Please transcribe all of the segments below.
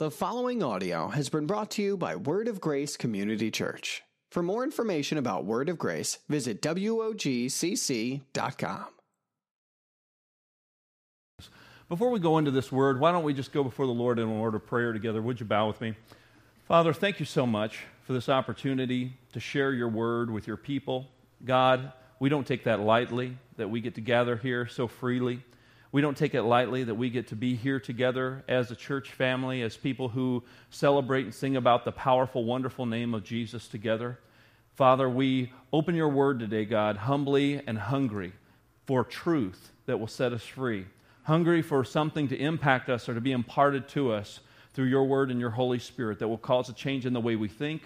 The following audio has been brought to you by Word of Grace Community Church. For more information about Word of Grace, visit wogcc.com. Before we go into this word, why don't we just go before the Lord in an order of prayer together? Would you bow with me? Father, thank you so much for this opportunity to share your word with your people. God, we don't take that lightly, that we get to gather here so freely. We don't take it lightly that we get to be here together as a church family, as people who celebrate and sing about the powerful, wonderful name of Jesus together. Father, we open your word today, God, humbly and hungry for truth that will set us free, hungry for something to impact us or to be imparted to us through your word and your Holy Spirit that will cause a change in the way we think,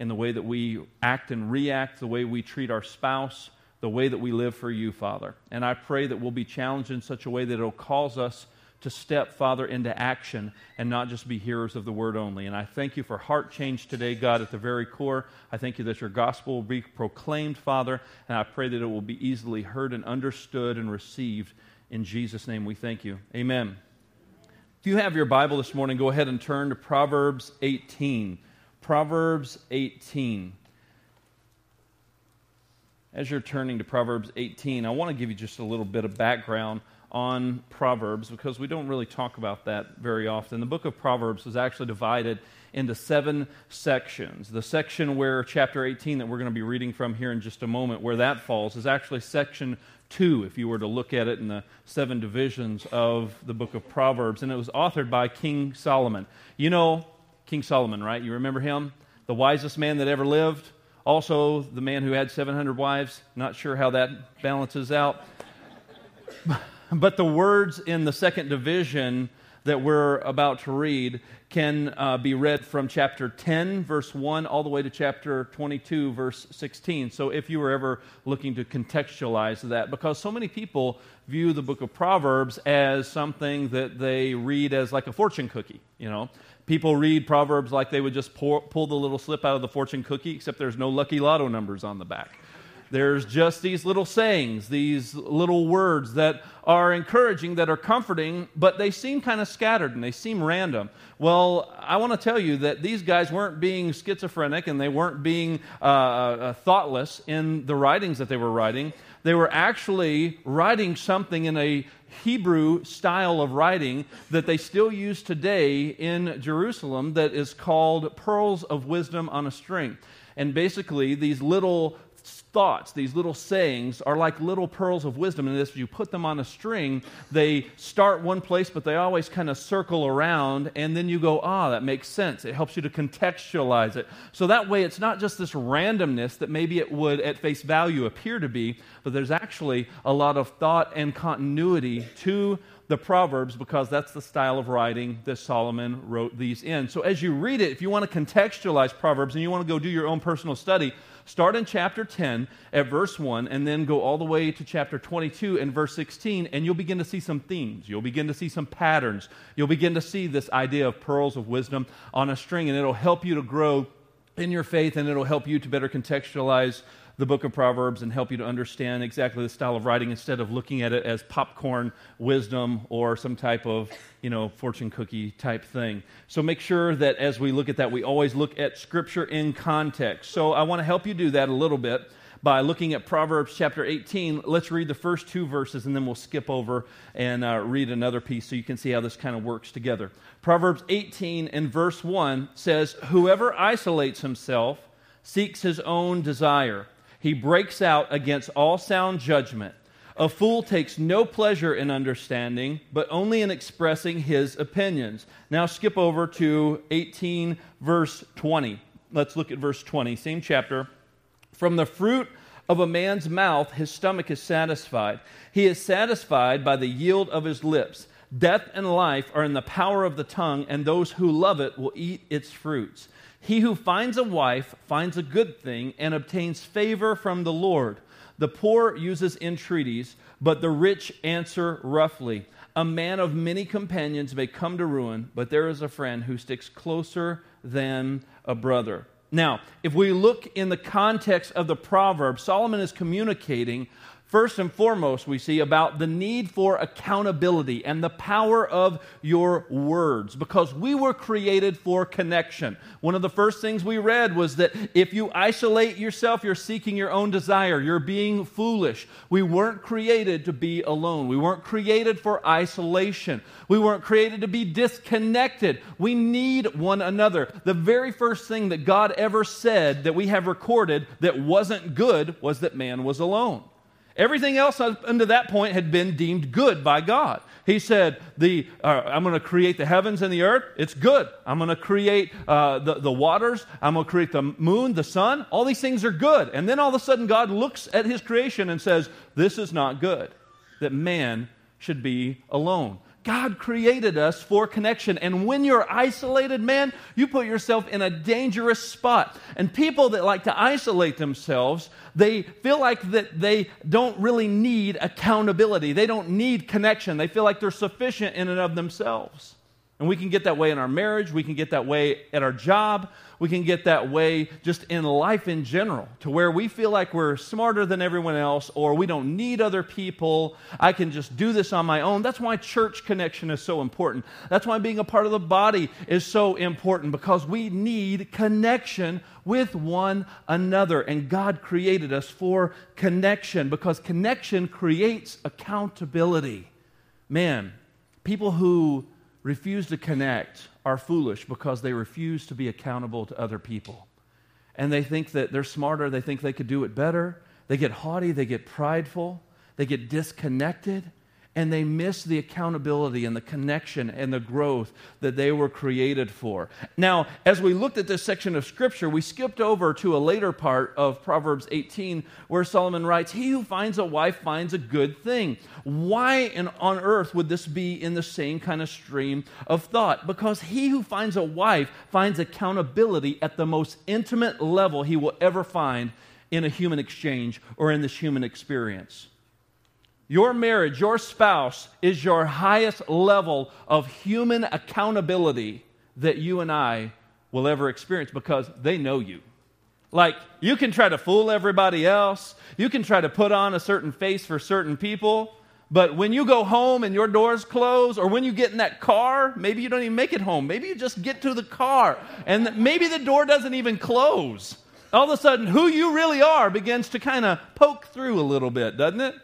in the way that we act and react, the way we treat our spouse, the way that we live for you, Father. And I pray that we'll be challenged in such a way that it'll cause us to step, Father, into action and not just be hearers of the word only. And I thank you for heart change today, God, at the very core. I thank you that your gospel will be proclaimed, Father, and I pray that it will be easily heard and understood and received. In Jesus' name we thank you. Amen. If you have your Bible this morning, go ahead and turn to Proverbs 18. Proverbs 18. As you're turning to Proverbs 18, I want to give you just a little bit of background on Proverbs because we don't really talk about that very often. The book of Proverbs was actually divided into 7 sections. The section where chapter 18 that we're going to be reading from here in just a moment, where that falls, is actually section 2, if you were to look at it in the 7 divisions of the book of Proverbs. And it was authored by King Solomon. You know King Solomon, right? You remember him? The wisest man that ever lived. Also, the man who had 700 wives, not sure how that balances out. But the words in the second division that we're about to read can be read from chapter 10, verse 1, all the way to chapter 22, verse 16. So if you were ever looking to contextualize that, because so many people view the book of Proverbs as something that they read as like a fortune cookie, you know. People read Proverbs like they would just pull the little slip out of the fortune cookie, except there's no lucky lotto numbers on the back. There's just these little sayings, these little words that are encouraging, that are comforting, but they seem kind of scattered and they seem random. Well, I want to tell you that these guys weren't being schizophrenic and they weren't being thoughtless in the writings that they were writing. They were actually writing something in a Hebrew style of writing that they still use today in Jerusalem that is called Pearls of Wisdom on a String. And basically, these little thoughts, these little sayings are like little pearls of wisdom, and if you put them on a string, they start one place, but they always kind of circle around, and then you go, that makes sense. It helps you to contextualize it. So that way, it's not just this randomness that maybe it would at face value appear to be, but there's actually a lot of thought and continuity to the Proverbs, because that's the style of writing that Solomon wrote these in. So as you read it, if you want to contextualize Proverbs and you want to go do your own personal study, start in chapter 10 at verse 1 and then go all the way to chapter 22 and verse 16, and you'll begin to see some themes. You'll begin to see some patterns. You'll begin to see this idea of pearls of wisdom on a string, and it'll help you to grow in your faith, and it'll help you to better contextualize the book of Proverbs and help you to understand exactly the style of writing instead of looking at it as popcorn wisdom or some type of, fortune cookie type thing. So make sure that as we look at that, we always look at Scripture in context. So I want to help you do that a little bit by looking at Proverbs chapter 18. Let's read the first 2 verses, and then we'll skip over and read another piece so you can see how this kind of works together. Proverbs 18 and verse 1 says, "Whoever isolates himself seeks his own desire. He breaks out against all sound judgment. A fool takes no pleasure in understanding, but only in expressing his opinions." Now skip over to 18, verse 20. Let's look at verse 20, same chapter. "From the fruit of a man's mouth, his stomach is satisfied. He is satisfied by the yield of his lips. Death and life are in the power of the tongue, and those who love it will eat its fruits. He who finds a wife finds a good thing and obtains favor from the Lord. The poor uses entreaties, but the rich answer roughly. A man of many companions may come to ruin, but there is a friend who sticks closer than a brother." Now, if we look in the context of the proverb, Solomon is communicating First and foremost, we see about the need for accountability and the power of your words, because we were created for connection. One of the first things we read was that if you isolate yourself, you're seeking your own desire. You're being foolish. We weren't created to be alone. We weren't created for isolation. We weren't created to be disconnected. We need one another. The very first thing that God ever said that we have recorded that wasn't good was that man was alone. Everything else up until that point had been deemed good by God. He said, I'm going to create the heavens and the earth. It's good. I'm going to create the waters. I'm going to create the moon, the sun. All these things are good. And then all of a sudden God looks at his creation and says, this is not good, that man should be alone. God created us for connection. And when you're isolated, man, you put yourself in a dangerous spot. And people that like to isolate themselves, they feel like that they don't really need accountability. They don't need connection. They feel like they're sufficient in and of themselves. And we can get that way in our marriage. We can get that way at our job. We can get that way just in life in general, to where we feel like we're smarter than everyone else, or we don't need other people. I can just do this on my own. That's why church connection is so important. That's why being a part of the body is so important, because we need connection with one another. And God created us for connection, because connection creates accountability. Man, people who refuse to connect are foolish, because they refuse to be accountable to other people. And they think that they're smarter. They think they could do it better. They get haughty. They get prideful. They get disconnected. And they miss the accountability and the connection and the growth that they were created for. Now, as we looked at this section of Scripture, we skipped over to a later part of Proverbs 18, where Solomon writes, "He who finds a wife finds a good thing." Why on earth would this be in the same kind of stream of thought? Because he who finds a wife finds accountability at the most intimate level he will ever find in a human exchange or in this human experience. Your marriage, your spouse, is your highest level of human accountability that you and I will ever experience, because they know you. Like, you can try to fool everybody else. You can try to put on a certain face for certain people. But when you go home and your doors close, or when you get in that car, maybe you don't even make it home. Maybe you just get to the car, and maybe the door doesn't even close. All of a sudden, who you really are begins to kind of poke through a little bit, doesn't it?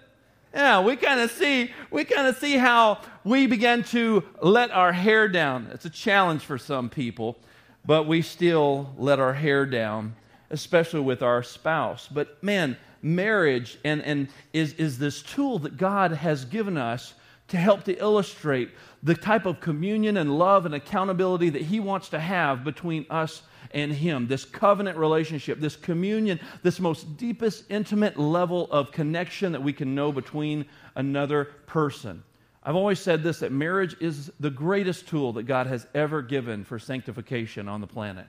Yeah, we kind of see how we begin to let our hair down. It's a challenge for some people, but we still let our hair down, especially with our spouse. But man, marriage is this tool that God has given us to help to illustrate the type of communion and love and accountability that He wants to have between us and Him. This covenant relationship, this communion, this most deepest, intimate level of connection that we can know between another person. I've always said this, that marriage is the greatest tool that God has ever given for sanctification on the planet.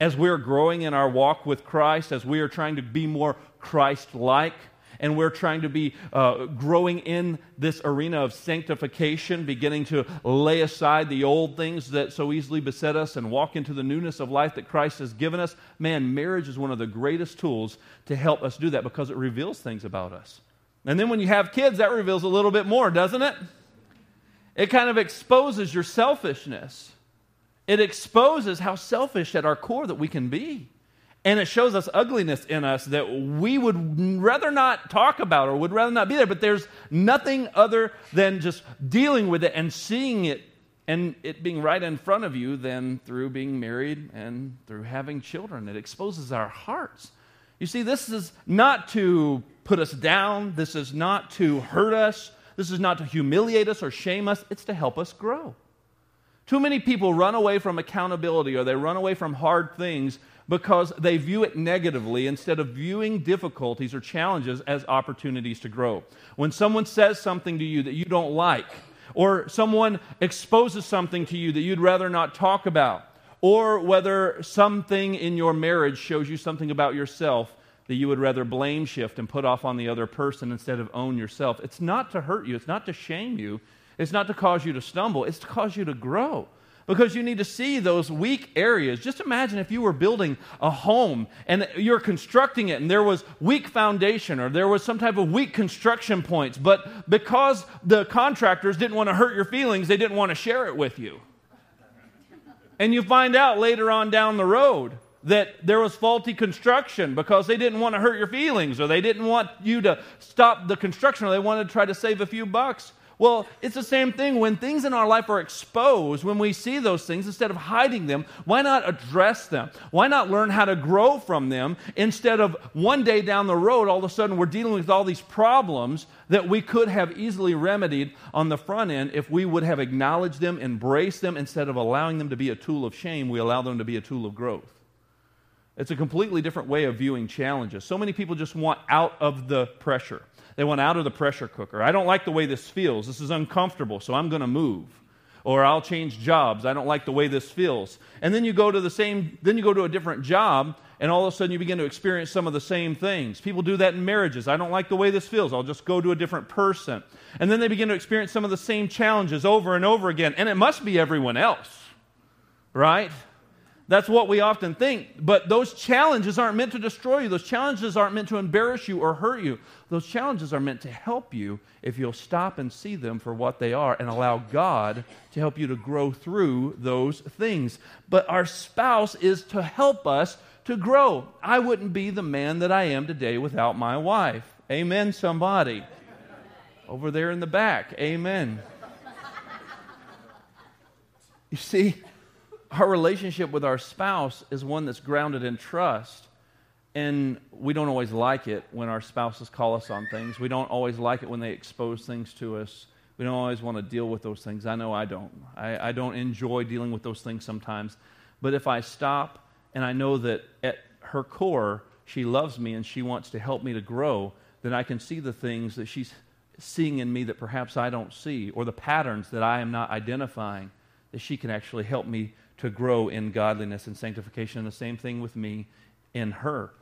As we're growing in our walk with Christ, as we are trying to be more Christ-like, and we're trying to be growing in this arena of sanctification, beginning to lay aside the old things that so easily beset us and walk into the newness of life that Christ has given us. Man, marriage is one of the greatest tools to help us do that, because it reveals things about us. And then when you have kids, that reveals a little bit more, doesn't it? It kind of exposes your selfishness. It exposes how selfish at our core that we can be. And it shows us ugliness in us that we would rather not talk about or would rather not be there. But there's nothing other than just dealing with it and seeing it and it being right in front of you than through being married and through having children. It exposes our hearts. You see, this is not to put us down. This is not to hurt us. This is not to humiliate us or shame us. It's to help us grow. Too many people run away from accountability, or they run away from hard things, because they view it negatively instead of viewing difficulties or challenges as opportunities to grow. When someone says something to you that you don't like, or someone exposes something to you that you'd rather not talk about, or whether something in your marriage shows you something about yourself that you would rather blame shift and put off on the other person instead of own yourself, it's not to hurt you, it's not to shame you, it's not to cause you to stumble, it's to cause you to grow. because you need to see those weak areas. Just imagine if you were building a home and you're constructing it and there was weak foundation or there was some type of weak construction points, but because the contractors didn't want to hurt your feelings, they didn't want to share it with you. And you find out later on down the road that there was faulty construction because they didn't want to hurt your feelings or they didn't want you to stop the construction or they wanted to try to save a few bucks. Well, it's the same thing. When things in our life are exposed, when we see those things, instead of hiding them, why not address them? Why not learn how to grow from them instead of one day down the road, all of a sudden we're dealing with all these problems that we could have easily remedied on the front end if we would have acknowledged them, embraced them, instead of allowing them to be a tool of shame, we allow them to be a tool of growth. It's a completely different way of viewing challenges. So many people just want out of the pressure. They want out of the pressure cooker. I don't like the way this feels. This is uncomfortable, so I'm going to move. Or I'll change jobs. I don't like the way this feels. And then you go to a different job, and all of a sudden you begin to experience some of the same things. People do that in marriages. I don't like the way this feels. I'll just go to a different person. And then they begin to experience some of the same challenges over and over again. And it must be everyone else, right? That's what we often think, but those challenges aren't meant to destroy you. Those challenges aren't meant to embarrass you or hurt you. Those challenges are meant to help you if you'll stop and see them for what they are and allow God to help you to grow through those things. But our spouse is to help us to grow. I wouldn't be the man that I am today without my wife. Amen, somebody. Over there in the back, amen. You see, our relationship with our spouse is one that's grounded in trust, and we don't always like it when our spouses call us on things. We don't always like it when they expose things to us. We don't always want to deal with those things. I know I don't. I don't enjoy dealing with those things sometimes, but if I stop and I know that at her core she loves me and she wants to help me to grow, then I can see the things that she's seeing in me that perhaps I don't see, or the patterns that I am not identifying, that she can actually help me to grow in godliness and sanctification, and the same thing with me and her.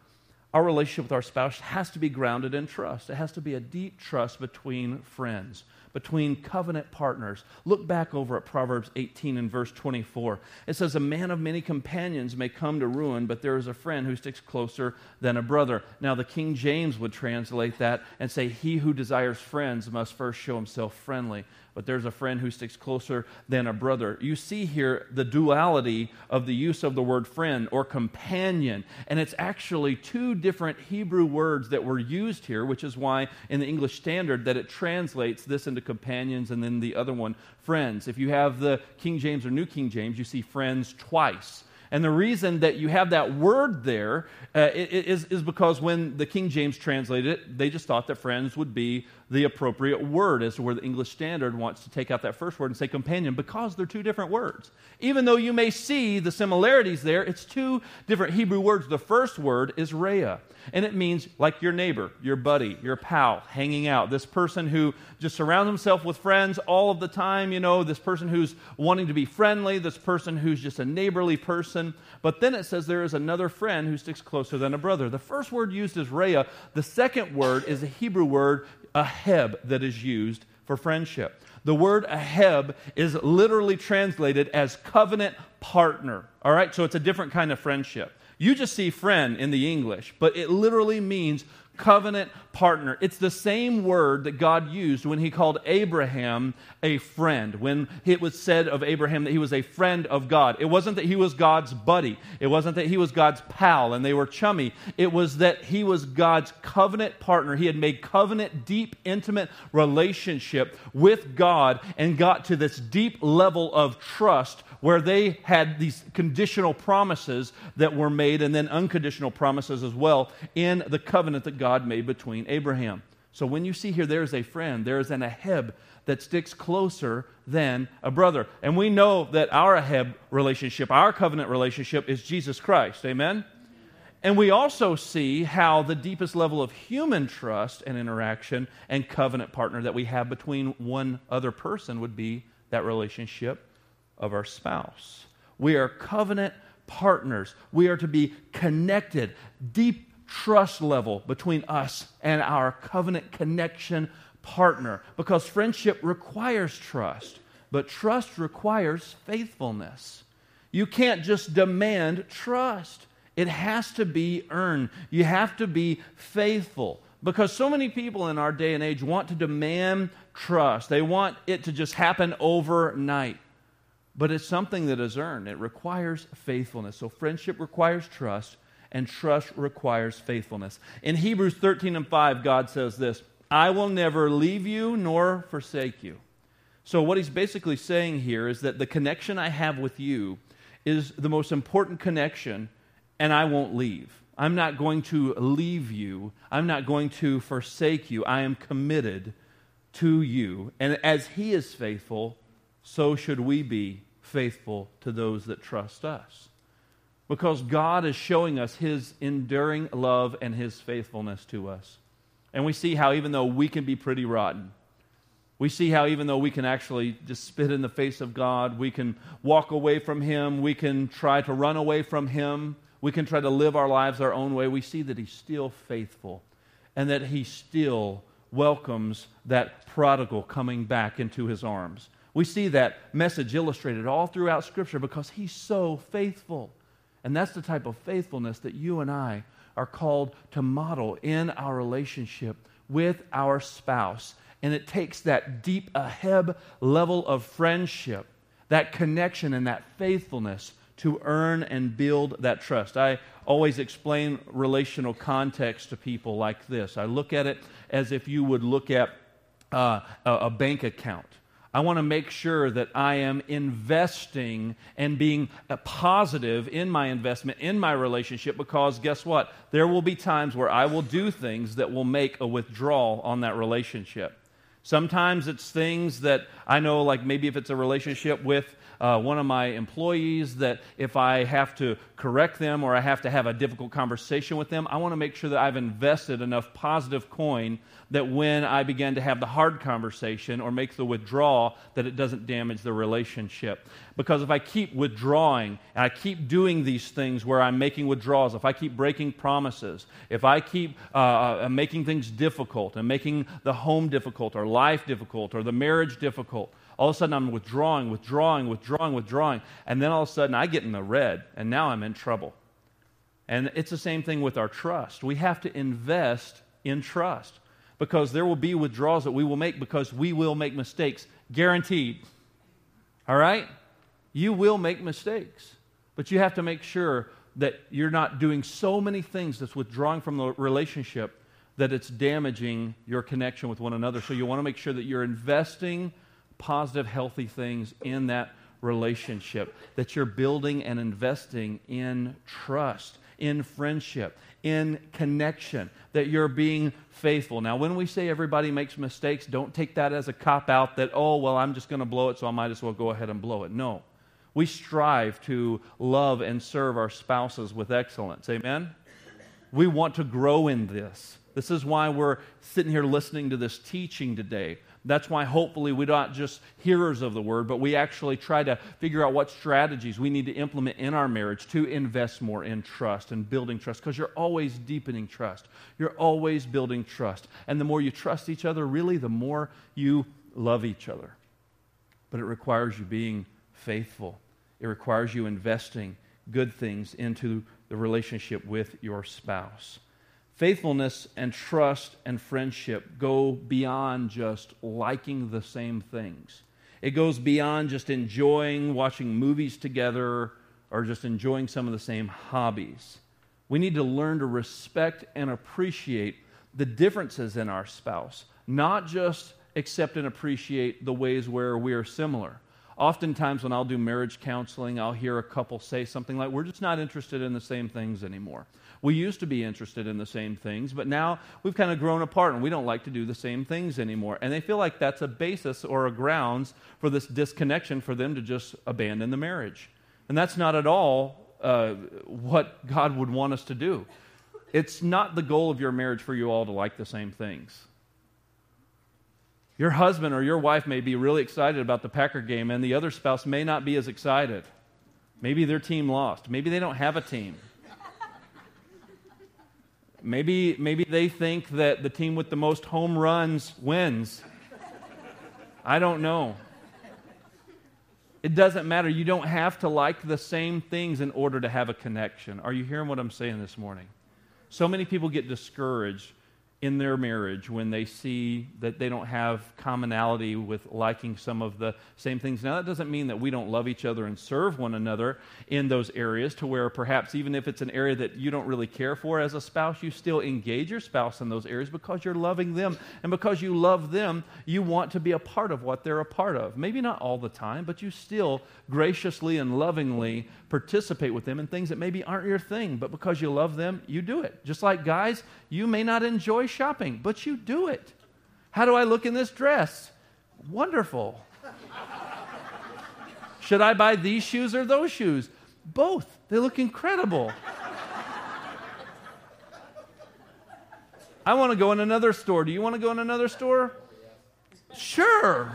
Our relationship with our spouse has to be grounded in trust. It has to be a deep trust between friends, between covenant partners. Look back over at Proverbs 18 and verse 24. It says, "A man of many companions may come to ruin, but there is a friend who sticks closer than a brother." Now, the King James would translate that and say, "He who desires friends must first show himself friendly. But there's a friend who sticks closer than a brother." You see here the duality of the use of the word friend or companion. And it's actually two different Hebrew words that were used here, which is why in the English Standard that it translates this into companions and then the other one, friends. If you have the King James or New King James, you see friends twice. And the reason that you have that word there is because when the King James translated it, they just thought that friends would be the appropriate word, as to where the English Standard wants to take out that first word and say companion, because they're two different words. Even though you may see the similarities there, it's two different Hebrew words. The first word is reah, and it means like your neighbor, your buddy, your pal, hanging out. This person who just surrounds himself with friends all of the time, you know, this person who's wanting to be friendly, this person who's just a neighborly person. But then it says there is another friend who sticks closer than a brother. The first word used is reah. The second word is a Hebrew word, aheb, that is used for friendship. The word aheb is literally translated as covenant partner. All right, so it's a different kind of friendship. You just see friend in the English, but it literally means covenant partner. It's the same word that God used when he called Abraham a friend, when it was said of Abraham that he was a friend of God. It wasn't that he was God's buddy. It wasn't that he was God's pal and they were chummy. It was that he was God's covenant partner. He had made covenant, deep, intimate relationship with God and got to this deep level of trust where they had these conditional promises that were made and then unconditional promises as well in the covenant that God made between Abraham. So when you see here, there is a friend, there is an aheb that sticks closer than a brother. And we know that our aheb relationship, our covenant relationship, is Jesus Christ. Amen? Amen. And we also see how the deepest level of human trust and interaction and covenant partner that we have between one other person would be that relationship of our spouse. We are covenant partners. We are to be connected, deep trust level between us and our covenant connection partner, because friendship requires trust. But trust requires faithfulness. You can't just demand trust. It has to be earned. You have to be faithful. Because so many people in our day and age want to demand trust. They want it to just happen overnight. But it's something that is earned. It requires faithfulness. So friendship requires trust, and trust requires faithfulness. In Hebrews 13:5, God says this, "I will never leave you nor forsake you." So what he's basically saying here is that the connection I have with you is the most important connection, and I won't leave. I'm not going to leave you. I'm not going to forsake you. I am committed to you. And as he is faithful, so should we be faithful to those that trust us. Because God is showing us his enduring love and his faithfulness to us. And we see how even though we can be pretty rotten, we see how even though we can actually just spit in the face of God, we can walk away from him, we can try to run away from him, we can try to live our lives our own way, we see that he's still faithful and that he still welcomes that prodigal coming back into his arms. We see that message illustrated all throughout Scripture because he's so faithful. And that's the type of faithfulness that you and I are called to model in our relationship with our spouse. And it takes that deep aheb level of friendship, that connection and that faithfulness to earn and build that trust. I always explain relational context to people like this. I look at it as if you would look at a bank account. I want to make sure that I am investing and being positive in my investment, in my relationship, because guess what? There will be times where I will do things that will make a withdrawal on that relationship. Sometimes it's things that I know, like maybe if it's a relationship with one of my employees, that if I have to correct them or I have to have a difficult conversation with them, I want to make sure that I've invested enough positive coin that when I begin to have the hard conversation or make the withdrawal, that it doesn't damage the relationship. Because if I keep withdrawing and I keep doing these things where I'm making withdrawals, if I keep breaking promises, if I keep making things difficult and making the home difficult or life difficult or the marriage difficult, all of a sudden I'm withdrawing, and then all of a sudden I get in the red, and now I'm in trouble. And it's the same thing with our trust. We have to invest in trust because there will be withdrawals that we will make because we will make mistakes, guaranteed. All right? You will make mistakes, but you have to make sure that you're not doing so many things that's withdrawing from the relationship that it's damaging your connection with one another. So you want to make sure that you're investing positive, healthy things in that relationship, that you're building and investing in trust, in friendship, in connection, that you're being faithful. Now, when we say everybody makes mistakes, don't take that as a cop-out that, oh, well, I'm just going to blow it, so I might as well go ahead and blow it. No. We strive to love and serve our spouses with excellence. Amen? We want to grow in this. This is why we're sitting here listening to this teaching today. That's why hopefully we're not just hearers of the word, but we actually try to figure out what strategies we need to implement in our marriage to invest more in trust and building trust, because you're always deepening trust. You're always building trust. And the more you trust each other, really, the more you love each other. But it requires you being faithful. It requires you investing good things into the relationship with your spouse. Faithfulness and trust and friendship go beyond just liking the same things. It goes beyond just enjoying watching movies together or just enjoying some of the same hobbies. We need to learn to respect and appreciate the differences in our spouse, not just accept and appreciate the ways where we are similar. Oftentimes when I'll do marriage counseling, I'll hear a couple say something like, we're just not interested in the same things anymore. We used to be interested in the same things, but now we've kind of grown apart and we don't like to do the same things anymore. And they feel like that's a basis or a grounds for this disconnection for them to just abandon the marriage. And that's not at all what God would want us to do. It's not the goal of your marriage for you all to like the same things. Your husband or your wife may be really excited about the Packer game, and the other spouse may not be as excited. Maybe their team lost. Maybe they don't have a team. Maybe they think that the team with the most home runs wins. I don't know. It doesn't matter. You don't have to like the same things in order to have a connection. Are you hearing what I'm saying this morning? So many people get discouraged in their marriage when they see that they don't have commonality with liking some of the same things. Now, that doesn't mean that we don't love each other and serve one another in those areas, to where perhaps even if it's an area that you don't really care for as a spouse, you still engage your spouse in those areas because you're loving them. And because you love them, you want to be a part of what they're a part of. Maybe not all the time, but you still graciously and lovingly participate with them in things that maybe aren't your thing, but because you love them, you do it. Just like guys, you may not enjoy shopping, but you do it. How do I look in this dress? Wonderful. Should I buy these shoes or those shoes? Both. They look incredible. I want to go in another store. Do you want to go in another store? Sure.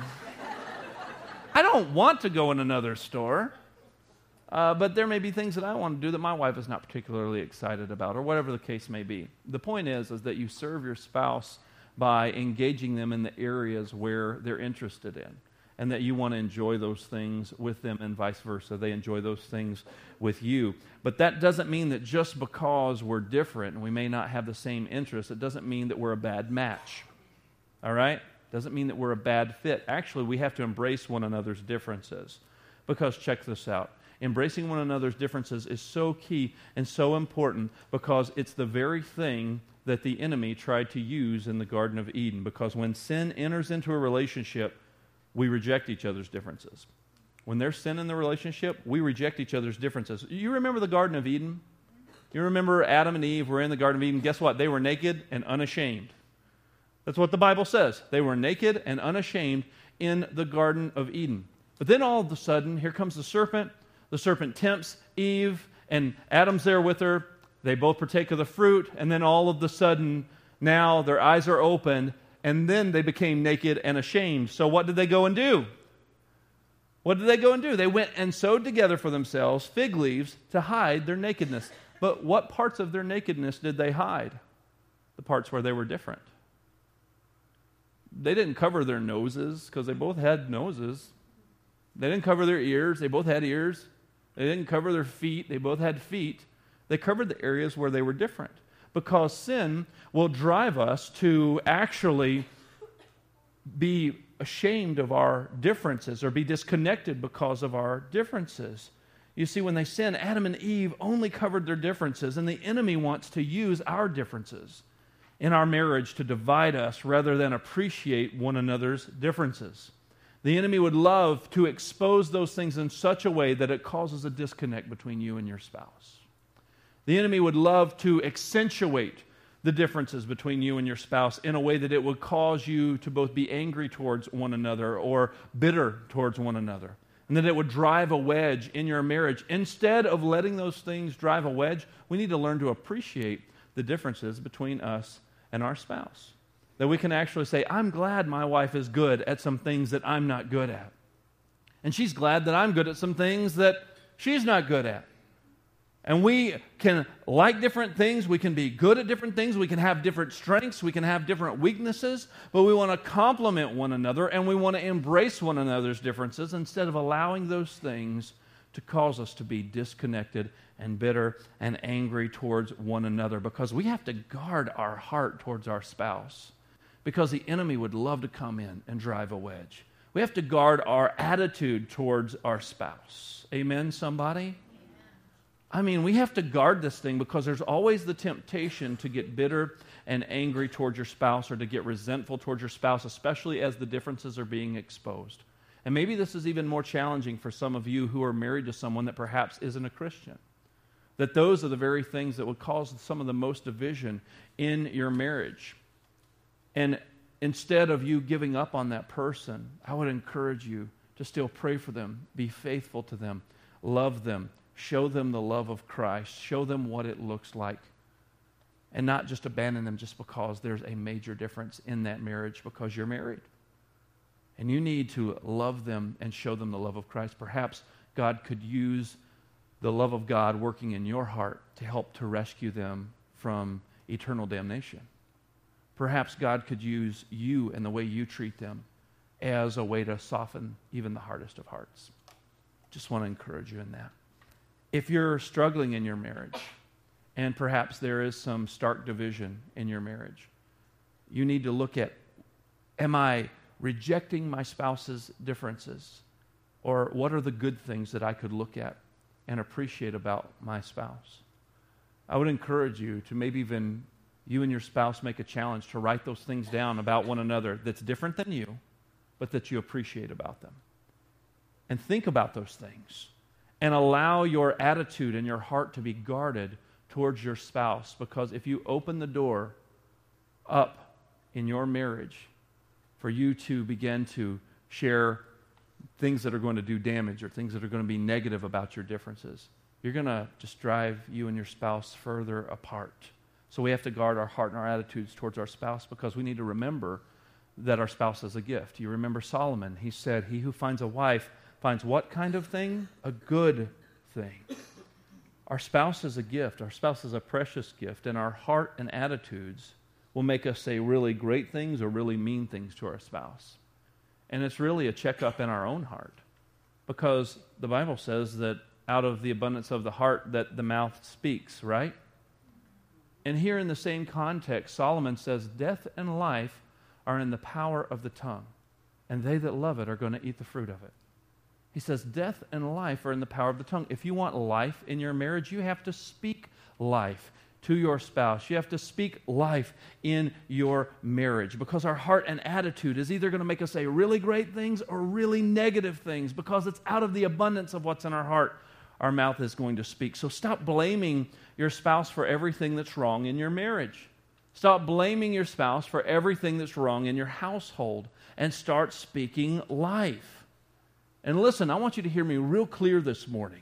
I don't want to go in another store. But there may be things that I want to do that my wife is not particularly excited about, or whatever the case may be. The point is that you serve your spouse by engaging them in the areas where they're interested in, and that you want to enjoy those things with them, and vice versa. They enjoy those things with you. But that doesn't mean that just because we're different and we may not have the same interests, it doesn't mean that we're a bad match. All right? Doesn't mean that we're a bad fit. Actually, we have to embrace one another's differences, because check this out. Embracing one another's differences is so key and so important, because it's the very thing that the enemy tried to use in the Garden of Eden. Because when sin enters into a relationship, we reject each other's differences. When there's sin in the relationship, we reject each other's differences. You remember the Garden of Eden? You remember Adam and Eve were in the Garden of Eden. Guess what? They were naked and unashamed. That's what the Bible says. They were naked and unashamed in the Garden of Eden. But then all of a sudden, here comes the serpent. The serpent tempts Eve, and Adam's there with her. They both partake of the fruit, and then all of a sudden, now their eyes are opened, and then they became naked and ashamed. So what did they go and do? What did they go and do? They went and sewed together for themselves fig leaves to hide their nakedness. But what parts of their nakedness did they hide? The parts where they were different. They didn't cover their noses, because they both had noses. They didn't cover their ears. They both had ears. They didn't cover their feet. They both had feet. They covered the areas where they were different, because sin will drive us to actually be ashamed of our differences, or be disconnected because of our differences. You see, when they sin, Adam and Eve only covered their differences, and the enemy wants to use our differences in our marriage to divide us rather than appreciate one another's differences. The enemy would love to expose those things in such a way that it causes a disconnect between you and your spouse. The enemy would love to accentuate the differences between you and your spouse in a way that it would cause you to both be angry towards one another or bitter towards one another, and that it would drive a wedge in your marriage. Instead of letting those things drive a wedge, we need to learn to appreciate the differences between us and our spouse. That we can actually say, I'm glad my wife is good at some things that I'm not good at. And she's glad that I'm good at some things that she's not good at. And we can like different things, we can be good at different things, we can have different strengths, we can have different weaknesses, but we want to complement one another, and we want to embrace one another's differences, instead of allowing those things to cause us to be disconnected and bitter and angry towards one another. Because we have to guard our heart towards our spouse, because the enemy would love to come in and drive a wedge. We have to guard our attitude towards our spouse. Amen, somebody? Amen. I mean, we have to guard this thing, because there's always the temptation to get bitter and angry towards your spouse, or to get resentful towards your spouse, especially as the differences are being exposed. And maybe this is even more challenging for some of you who are married to someone that perhaps isn't a Christian. That those are the very things that would cause some of the most division in your marriage. And instead of you giving up on that person, I would encourage you to still pray for them, be faithful to them, love them, show them the love of Christ, show them what it looks like, and not just abandon them just because there's a major difference in that marriage, because you're married. And you need to love them and show them the love of Christ. Perhaps God could use the love of God working in your heart to help to rescue them from eternal damnation. Perhaps God could use you and the way you treat them as a way to soften even the hardest of hearts. Just want to encourage you in that. If you're struggling in your marriage, and perhaps there is some stark division in your marriage, you need to look at, am I rejecting my spouse's differences? Or what are the good things that I could look at and appreciate about my spouse? I would encourage you to maybe even, you and your spouse make a challenge to write those things down about one another that's different than you, but that you appreciate about them. And think about those things. And allow your attitude and your heart to be guarded towards your spouse. Because if you open the door up in your marriage for you to begin to share things that are going to do damage or things that are going to be negative about your differences, you're going to just drive you and your spouse further apart. So we have to guard our heart and our attitudes towards our spouse, because we need to remember that our spouse is a gift. You remember Solomon. He said, he who finds a wife finds what kind of thing? A good thing. Our spouse is a gift. Our spouse is a precious gift. And our heart and attitudes will make us say really great things or really mean things to our spouse. And it's really a checkup in our own heart, because the Bible says that out of the abundance of the heart that the mouth speaks, right? And here in the same context, Solomon says, death and life are in the power of the tongue, and they that love it are going to eat the fruit of it. He says, death and life are in the power of the tongue. If you want life in your marriage, you have to speak life to your spouse. You have to speak life in your marriage, because our heart and attitude is either going to make us say really great things or really negative things, because it's out of the abundance of what's in our heart, our mouth is going to speak. So stop blaming your spouse for everything that's wrong in your marriage. Stop blaming your spouse for everything that's wrong in your household, and start speaking life. And listen, I want you to hear me real clear this morning.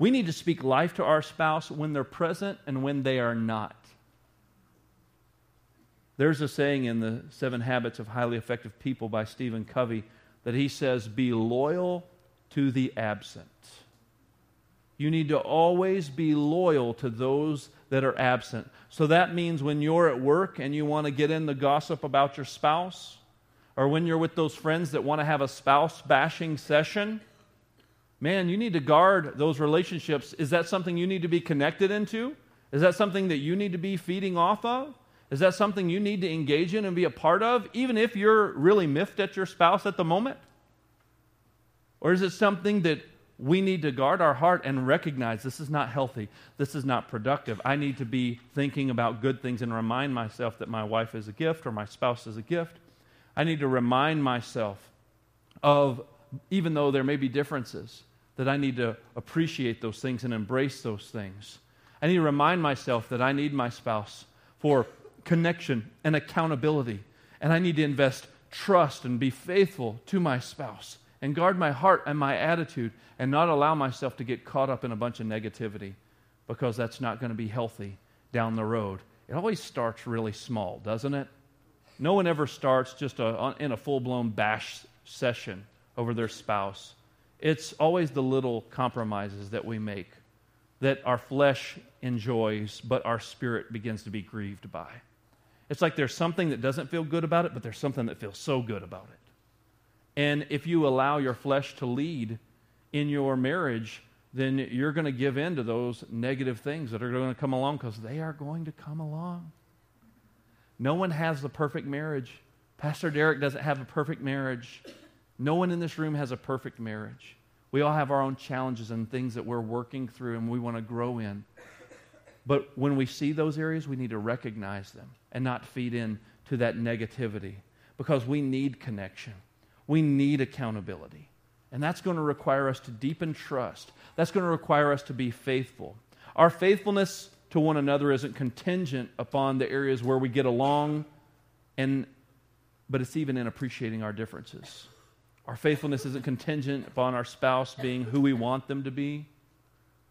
We need to speak life to our spouse when they're present and when they are not. There's a saying in the Seven Habits of Highly Effective People by Stephen Covey that he says, be loyal to the absent. You need to always be loyal to those that are absent. So that means when you're at work and you want to get in the gossip about your spouse, or when you're with those friends that want to have a spouse bashing session, man, you need to guard those relationships. Is that something you need to be connected into? Is that something that you need to be feeding off of? Is that something you need to engage in and be a part of, even if you're really miffed at your spouse at the moment? Or is it something that we need to guard our heart and recognize, this is not healthy, this is not productive. I need to be thinking about good things and remind myself that my wife is a gift or my spouse is a gift. I need to remind myself of, even though there may be differences, that I need to appreciate those things and embrace those things. I need to remind myself that I need my spouse for connection and accountability. And I need to invest trust and be faithful to my spouse and guard my heart and my attitude and not allow myself to get caught up in a bunch of negativity, because that's not going to be healthy down the road. It always starts really small, doesn't it? No one ever starts just in a full-blown bash session over their spouse. It's always the little compromises that we make that our flesh enjoys, but our spirit begins to be grieved by. It's like there's something that doesn't feel good about it, but there's something that feels so good about it. And if you allow your flesh to lead in your marriage, then you're going to give in to those negative things that are going to come along, because they are going to come along. No one has the perfect marriage. Pastor Derek doesn't have a perfect marriage. No one in this room has a perfect marriage. We all have our own challenges and things that we're working through and we want to grow in. But when we see those areas, we need to recognize them and not feed in to that negativity, because we need connection. We need accountability. And that's going to require us to deepen trust. That's going to require us to be faithful. Our faithfulness to one another isn't contingent upon the areas where we get along, but it's even in appreciating our differences. Our faithfulness isn't contingent upon our spouse being who we want them to be,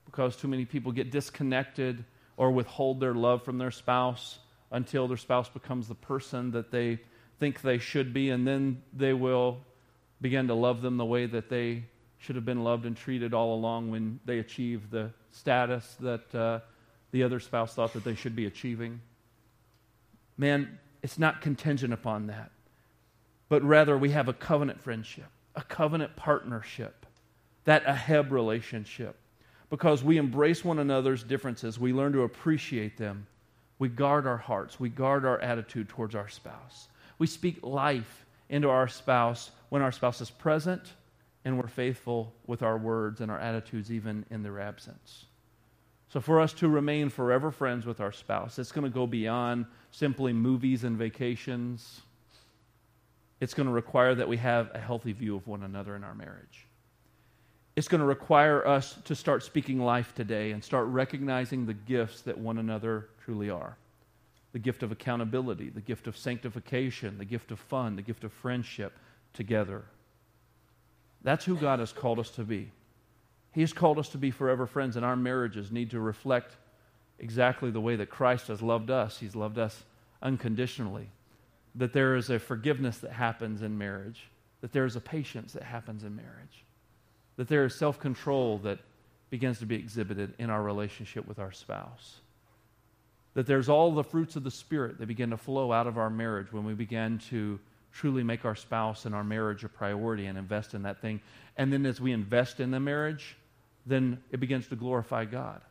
because too many people get disconnected or withhold their love from their spouse until their spouse becomes the person that they think they should be, and then they will begin to love them the way that they should have been loved and treated all along, when they achieve the status that the other spouse thought that they should be achieving. Man, it's not contingent upon that. But rather, we have a covenant friendship, a covenant partnership that Aheb relationship, because we embrace one another's differences. We learn to appreciate them. We guard our hearts. We guard our attitude towards our spouse. We speak life into our spouse when our spouse is present, and we're faithful with our words and our attitudes even in their absence. So for us to remain forever friends with our spouse, it's going to go beyond simply movies and vacations. It's going to require that we have a healthy view of one another in our marriage. It's going to require us to start speaking life today and start recognizing the gifts that one another truly are. The gift of accountability, the gift of sanctification, the gift of fun, the gift of friendship together. That's who God has called us to be. He has called us to be forever friends, and our marriages need to reflect exactly the way that Christ has loved us. He's loved us unconditionally. That there is a forgiveness that happens in marriage, that there is a patience that happens in marriage, that there is self-control that begins to be exhibited in our relationship with our spouse, that there's all the fruits of the Spirit that begin to flow out of our marriage when we begin to truly make our spouse and our marriage a priority and invest in that thing. And then as we invest in the marriage, then it begins to glorify God.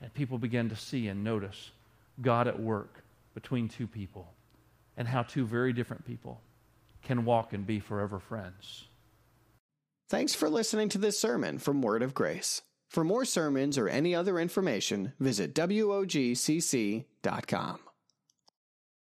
And people begin to see and notice God at work between two people, and how two very different people can walk and be forever friends. Thanks for listening to this sermon from Word of Grace. For more sermons or any other information, visit wogcc.com.